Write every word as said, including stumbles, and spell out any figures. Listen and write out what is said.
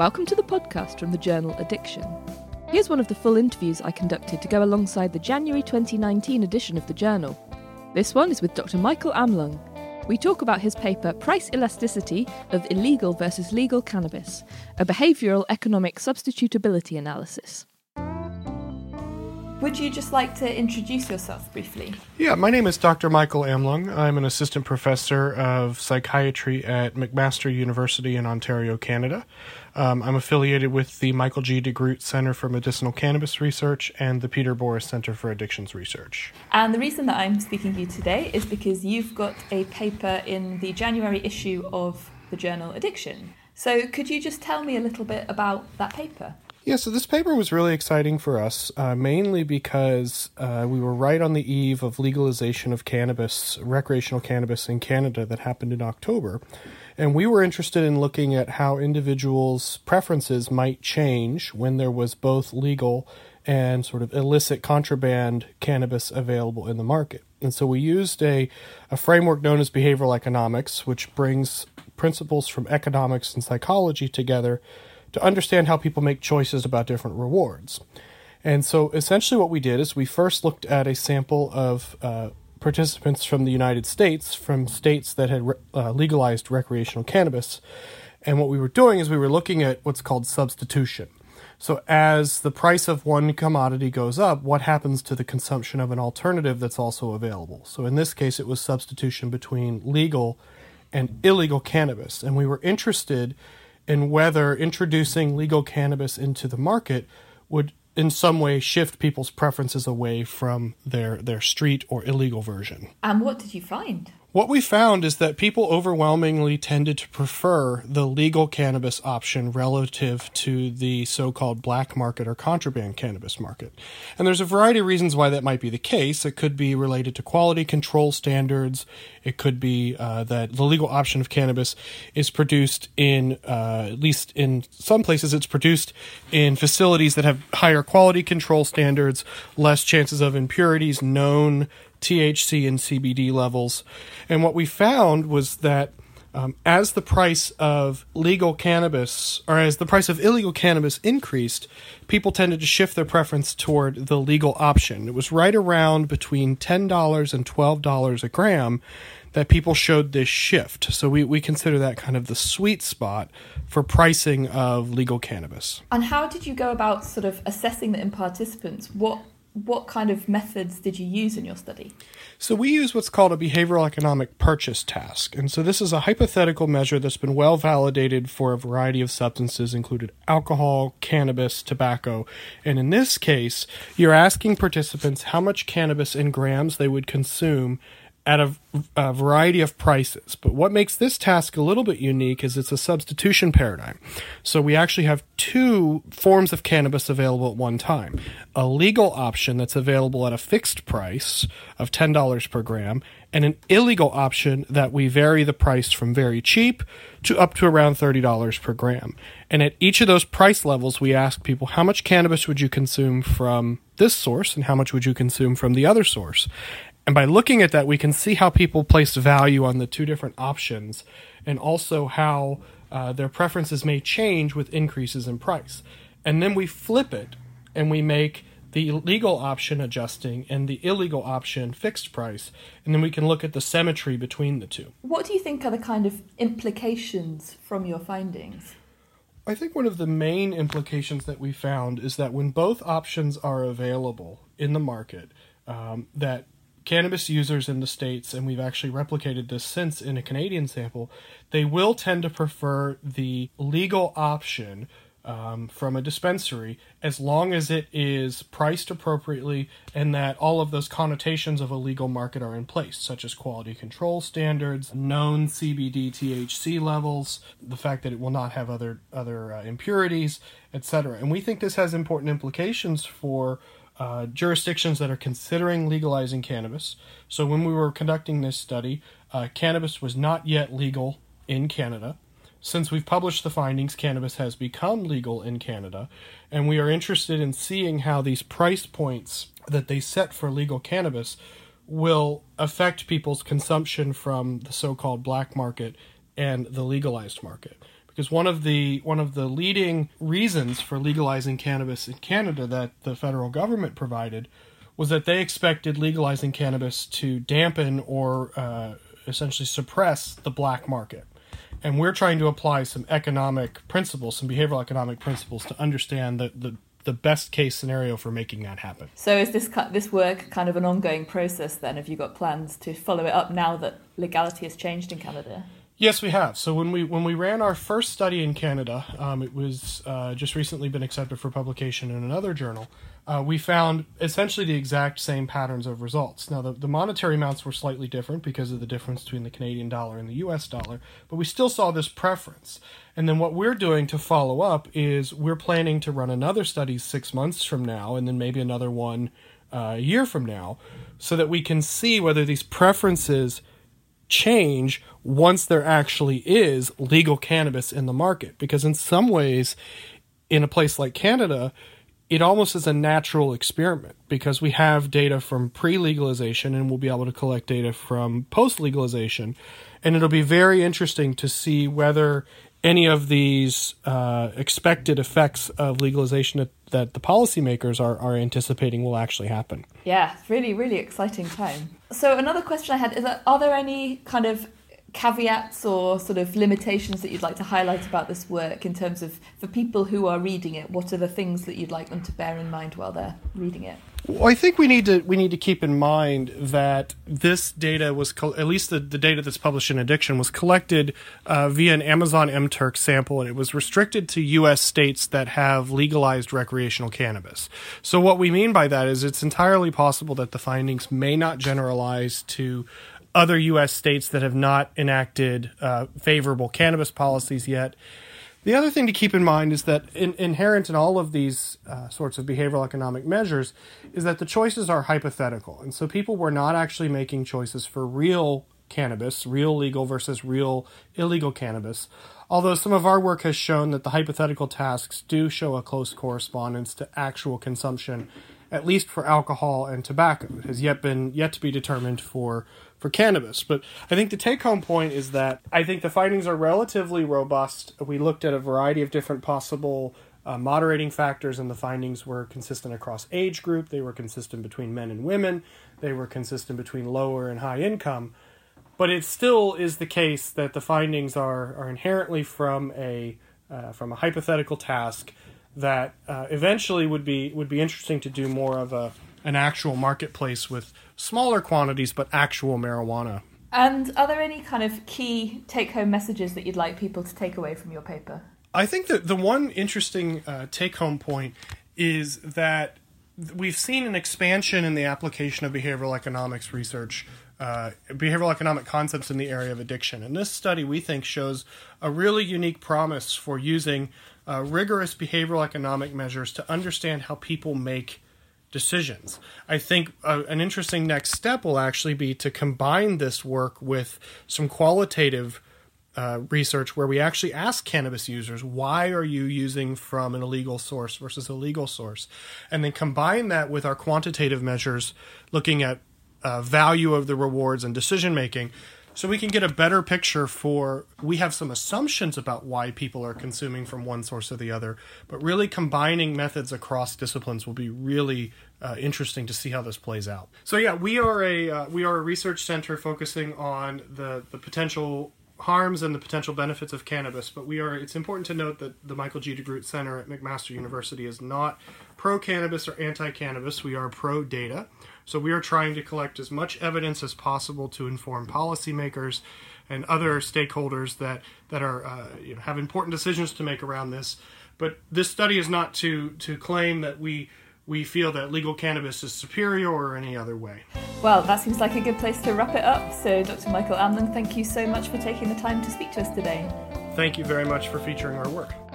Welcome to the podcast from the journal Addiction. Here's one of the full interviews I conducted to go alongside the January twenty nineteen edition of the journal. This one is with Doctor Michael Amlung. We talk about his paper, Price Elasticity of Illegal versus Legal Cannabis, a behavioural economic substitutability analysis. Would you just like to introduce yourself briefly? Yeah, my name is Doctor Michael Amlung. I'm an assistant professor of psychiatry at McMaster University in Ontario, Canada. Um, I'm affiliated with the Michael G. DeGroote Centre for Medicinal Cannabis Research and the Peter Boris Centre for Addictions Research. And the reason that I'm speaking to you today is because you've got a paper in the January issue of the journal Addiction. So could you just tell me a little bit about that paper? Yeah, so this paper was really exciting for us, uh, mainly because uh, we were right on the eve of legalization of cannabis, recreational cannabis in Canada that happened in October. And we were interested in looking at how individuals' preferences might change when there was both legal and sort of illicit contraband cannabis available in the market. And so we used a, a framework known as behavioral economics, which brings principles from economics and psychology together to understand how people make choices about different rewards. And so essentially what we did is we first looked at a sample of uh, participants from the United States, from states that had re- uh, legalized recreational cannabis. And what we were doing is we were looking at what's called substitution. So as the price of one commodity goes up, what happens to the consumption of an alternative that's also available? So in this case, it was substitution between legal and illegal cannabis. And we were interested and whether introducing legal cannabis into the market would in some way shift people's preferences away from their, their street or illegal version. And what did you find? What we found is that people overwhelmingly tended to prefer the legal cannabis option relative to the so-called black market or contraband cannabis market. And there's a variety of reasons why that might be the case. It could be related to quality control standards. It could be uh, that the legal option of cannabis is produced in, uh, at least in some places, it's produced in facilities that have higher quality control standards, less chances of impurities, known T H C and C B D levels. And what we found was that um, as the price of legal cannabis, or as the price of illegal cannabis increased, people tended to shift their preference toward the legal option. It was right around between ten dollars and twelve dollars a gram that people showed this shift. So we, we consider that kind of the sweet spot for pricing of legal cannabis. And how did you go about sort of assessing that in participants? What What kind of methods did you use in your study? So we use what's called a behavioral economic purchase task. And so this is a hypothetical measure that's been well validated for a variety of substances, including alcohol, cannabis, tobacco. And in this case, you're asking participants how much cannabis in grams they would consume at a, a variety of prices. But what makes this task a little bit unique is it's a substitution paradigm. So we actually have two forms of cannabis available at one time. A legal option that's available at a fixed price of ten dollars per gram, and an illegal option that we vary the price from very cheap to up to around thirty dollars per gram. And at each of those price levels, we ask people, how much cannabis would you consume from this source and how much would you consume from the other source? And by looking at that, we can see how people place value on the two different options and also how uh, their preferences may change with increases in price. And then we flip it and we make the legal option adjusting and the illegal option fixed price. And then we can look at the symmetry between the two. What do you think are the kind of implications from your findings? I think one of the main implications that we found is that when both options are available in the market, um, that cannabis users in the States, and we've actually replicated this since in a Canadian sample, they will tend to prefer the legal option um, from a dispensary as long as it is priced appropriately and that all of those connotations of a legal market are in place, such as quality control standards, known C B D T H C levels, the fact that it will not have other, other uh, impurities, et cetera. And we think this has important implications for Uh, jurisdictions that are considering legalizing cannabis. So when we were conducting this study, uh, cannabis was not yet legal in Canada. Since we've published the findings, cannabis has become legal in Canada, and we are interested in seeing how these price points that they set for legal cannabis will affect people's consumption from the so-called black market and the legalized market. because one of the one of the leading reasons for legalizing cannabis in Canada that the federal government provided was that they expected legalizing cannabis to dampen or uh, essentially suppress the black market. And we're trying to apply some economic principles, some behavioral economic principles, to understand the, the, the best case scenario for making that happen. So is this this work kind of an ongoing process then? Have you got plans to follow it up now that legality has changed in Canada? Yes, we have. So when we when we ran our first study in Canada, um, it was uh, just recently been accepted for publication in another journal. Uh, we found essentially the exact same patterns of results. Now, the, the monetary amounts were slightly different because of the difference between the Canadian dollar and the U S dollar, but we still saw this preference. And then what we're doing to follow up is we're planning to run another study six months from now, and then maybe another one uh, a year from now, so that we can see whether these preferences change once there actually is legal cannabis in the market. Because in some ways, in a place like Canada, it almost is a natural experiment because we have data from pre-legalization and we'll be able to collect data from post-legalization. And it'll be very interesting to see whether any of these uh, expected effects of legalization that, that the policymakers are, are anticipating will actually happen. Yeah, really, really exciting time. So another question I had is, that, are there any kind of caveats or sort of limitations that you'd like to highlight about this work in terms of, for people who are reading it, what are the things that you'd like them to bear in mind while they're reading it? Well, I think we need to we need to keep in mind that this data was, co- at least the, the data that's published in Addiction, was collected uh, via an Amazon MTurk sample, and it was restricted to U S states that have legalized recreational cannabis. So what we mean by that is it's entirely possible that the findings may not generalize to other U S states that have not enacted uh, favorable cannabis policies yet. The other thing to keep in mind is that in, inherent in all of these uh, sorts of behavioral economic measures is that the choices are hypothetical. And so people were not actually making choices for real cannabis, real legal versus real illegal cannabis, although some of our work has shown that the hypothetical tasks do show a close correspondence to actual consumption, at least for alcohol and tobacco. It has yet been yet to be determined for for cannabis. But I think the take-home point is that I think the findings are relatively robust. We looked at a variety of different possible uh, moderating factors, and the findings were consistent across age group. They were consistent between men and women. They were consistent between lower and high income. But it still is the case that the findings are, are inherently from a uh, from a hypothetical task that uh, eventually would be would be interesting to do more of a an actual marketplace with smaller quantities, but actual marijuana. And are there any kind of key take-home messages that you'd like people to take away from your paper? I think that the one interesting uh, take-home point is that we've seen an expansion in the application of behavioral economics research, uh, behavioral economic concepts in the area of addiction. And this study, we think, shows a really unique promise for using uh, rigorous behavioral economic measures to understand how people make decisions. I think uh, an interesting next step will actually be to combine this work with some qualitative uh, research where we actually ask cannabis users, why are you using from an illegal source versus a legal source? And then combine that with our quantitative measures, looking at uh, value of the rewards and decision making, so we can get a better picture for, we have some assumptions about why people are consuming from one source or the other, but really combining methods across disciplines will be really uh, interesting to see how this plays out. So yeah, we are a uh, we are a research center focusing on the, the potential harms and the potential benefits of cannabis, but we are. It's important to note that the Michael G. DeGroote Centre at McMaster University is not pro-cannabis or anti-cannabis. We are pro-data. So we are trying to collect as much evidence as possible to inform policymakers and other stakeholders that that are uh, you know, have important decisions to make around this. But this study is not to to claim that we we feel that legal cannabis is superior or any other way. Well, that seems like a good place to wrap it up. So Doctor Michael Amlung, thank you so much for taking the time to speak to us today. Thank you very much for featuring our work.